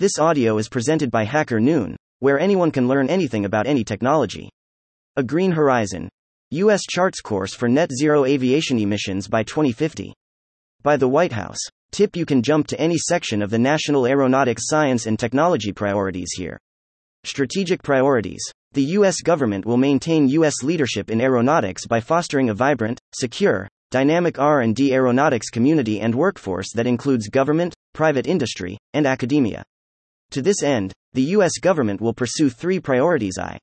This audio is presented by Hacker Noon, where anyone can learn anything about any technology. A Green Horizon. U.S. charts course for net zero aviation emissions by 2050. By the White House. Tip: you can jump to any section of the National Aeronautics Science and Technology Priorities here. Strategic Priorities. The U.S. government will maintain U.S. leadership in aeronautics by fostering a vibrant, secure, dynamic R&D aeronautics community and workforce that includes government, private industry, and academia. To this end, the U.S. government will pursue three priorities: I.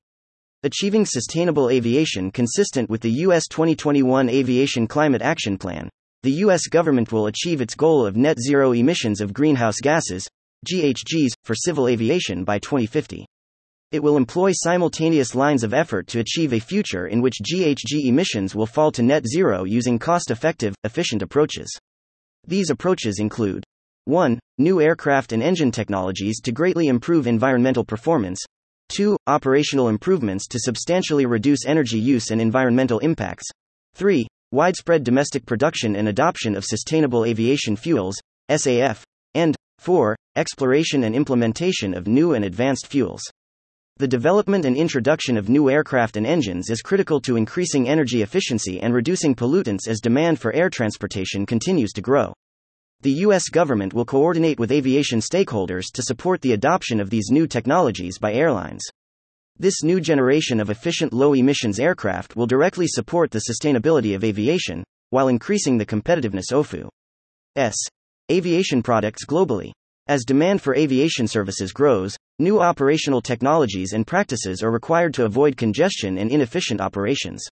Achieving sustainable aviation consistent with the U.S. 2021 Aviation Climate Action Plan. The U.S. government will achieve its goal of net zero emissions of greenhouse gases, GHGs, for civil aviation by 2050. It will employ simultaneous lines of effort to achieve a future in which GHG emissions will fall to net zero using cost-effective, efficient approaches. These approaches include: 1. New aircraft and engine technologies to greatly improve environmental performance. 2. Operational improvements to substantially reduce energy use and environmental impacts. 3. Widespread domestic production and adoption of sustainable aviation fuels, SAF. And 4. Exploration and implementation of new and advanced fuels. The development and introduction of new aircraft and engines is critical to increasing energy efficiency and reducing pollutants as demand for air transportation continues to grow. The U.S. government will coordinate with aviation stakeholders to support the adoption of these new technologies by airlines. This new generation of efficient low-emissions aircraft will directly support the sustainability of aviation, while increasing the competitiveness of U.S. aviation products globally. As demand for aviation services grows, new operational technologies and practices are required to avoid congestion and inefficient operations.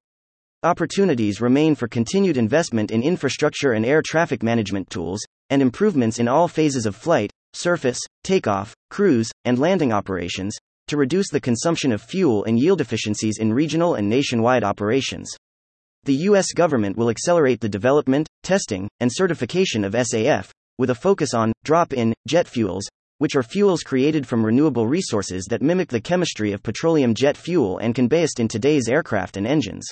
Opportunities remain for continued investment in infrastructure and air traffic management tools, and improvements in all phases of flight, surface, takeoff, cruise, and landing operations, to reduce the consumption of fuel and yield efficiencies in regional and nationwide operations. The U.S. government will accelerate the development, testing, and certification of SAF, with a focus on drop-in jet fuels, which are fuels created from renewable resources that mimic the chemistry of petroleum jet fuel and can be used in today's aircraft and engines.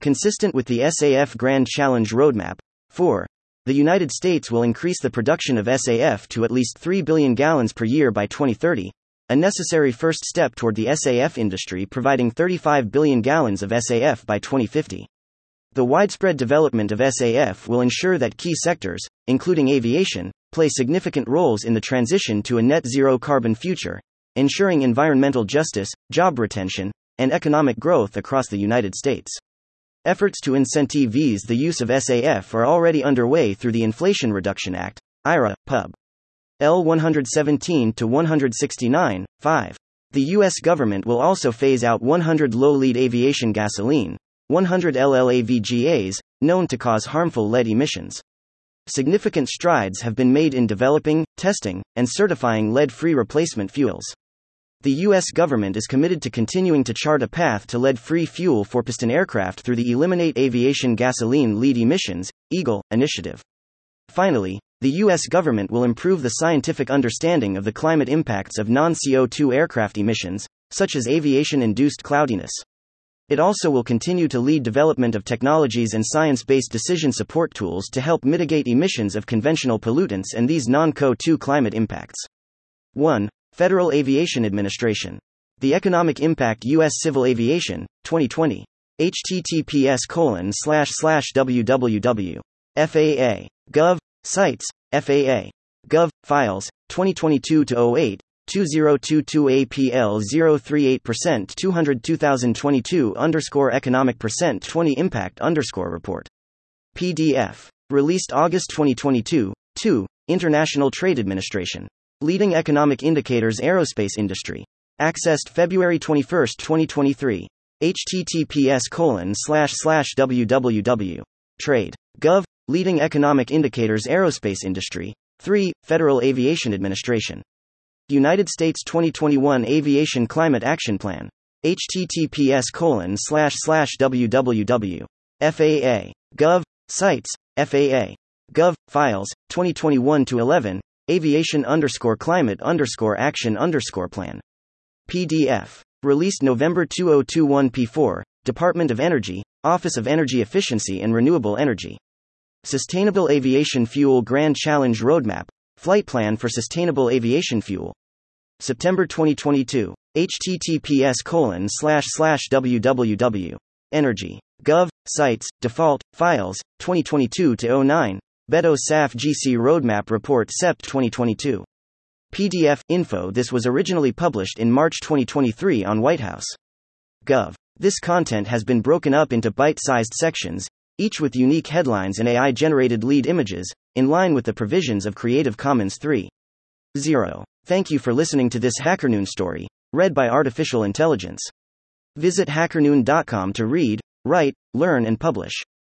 Consistent with the SAF Grand Challenge Roadmap, 4. The United States will increase the production of SAF to at least 3 billion gallons per year by 2030, a necessary first step toward the SAF industry providing 35 billion gallons of SAF by 2050. The widespread development of SAF will ensure that key sectors, including aviation, play significant roles in the transition to a net zero carbon future, ensuring environmental justice, job retention, and economic growth across the United States. Efforts to incentivize the use of SAF are already underway through the Inflation Reduction Act, IRA, Pub. L. 117-169, 5. The U.S. government will also phase out 100 low-lead aviation gasoline, 100 LL AVGAs, known to cause harmful lead emissions. Significant strides have been made in developing, testing, and certifying lead-free replacement fuels. The U.S. government is committed to continuing to chart a path to lead-free fuel for piston aircraft through the Eliminate Aviation Gasoline Lead Emissions, Eagle, initiative. Finally, the U.S. government will improve the scientific understanding of the climate impacts of non-CO2 aircraft emissions, such as aviation-induced cloudiness. It also will continue to lead development of technologies and science-based decision support tools to help mitigate emissions of conventional pollutants and these non-CO2 climate impacts. 1. Federal Aviation Administration. The Economic Impact U.S. Civil Aviation, 2020. https://www.faa.gov/sites, FAA.gov, files, 2022-08, 2022 APL 038% 200-2022_economic% 20 impact_report. PDF. Released August 2022, 2, International Trade Administration. Leading Economic Indicators Aerospace Industry. Accessed February 21, 2023. https://www.trade.gov, Leading Economic Indicators Aerospace Industry. 3. Federal Aviation Administration. United States 2021 Aviation Climate Action Plan. https://www.faa.gov, sites, FAA.gov, files, 2021-11. aviation_climate_action_plan. PDF. Released November 2021 P4, Department of Energy, Office of Energy Efficiency and Renewable Energy. Sustainable Aviation Fuel Grand Challenge Roadmap, Flight Plan for Sustainable Aviation Fuel, September 2022. https://www.energy.gov, sites, default, files, 2022-09, Beto SAF GC Roadmap Report SEPT 2022. PDF, info. This was originally published in March 2023 on WhiteHouse.gov. This content has been broken up into bite-sized sections, each with unique headlines and AI-generated lead images, in line with the provisions of Creative Commons 3.0. Thank you for listening to this Hacker Noon story, read by Artificial Intelligence. Visit hackernoon.com to read, write, learn and publish.